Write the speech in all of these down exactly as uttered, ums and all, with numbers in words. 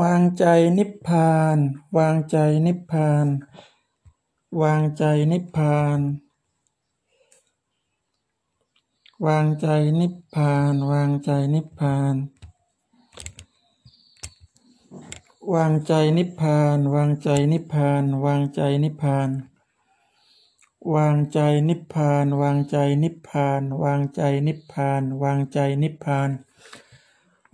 วางใจนิพพานวางใจนิพพานวางใจนิพพานวางใจนิพพานวางใจนิพพานวางใจนิพพานวางใจนิพพานวางใจนิพพานวางใจนิพพานวางใจนิพพานวางใจนิพพาน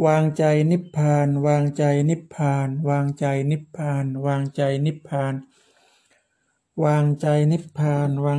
วางใจนิพพานวางใจนิพพานวางใจนิพพานวางใจนิพพานวางใจนิพพานวางใจนิพพานวาง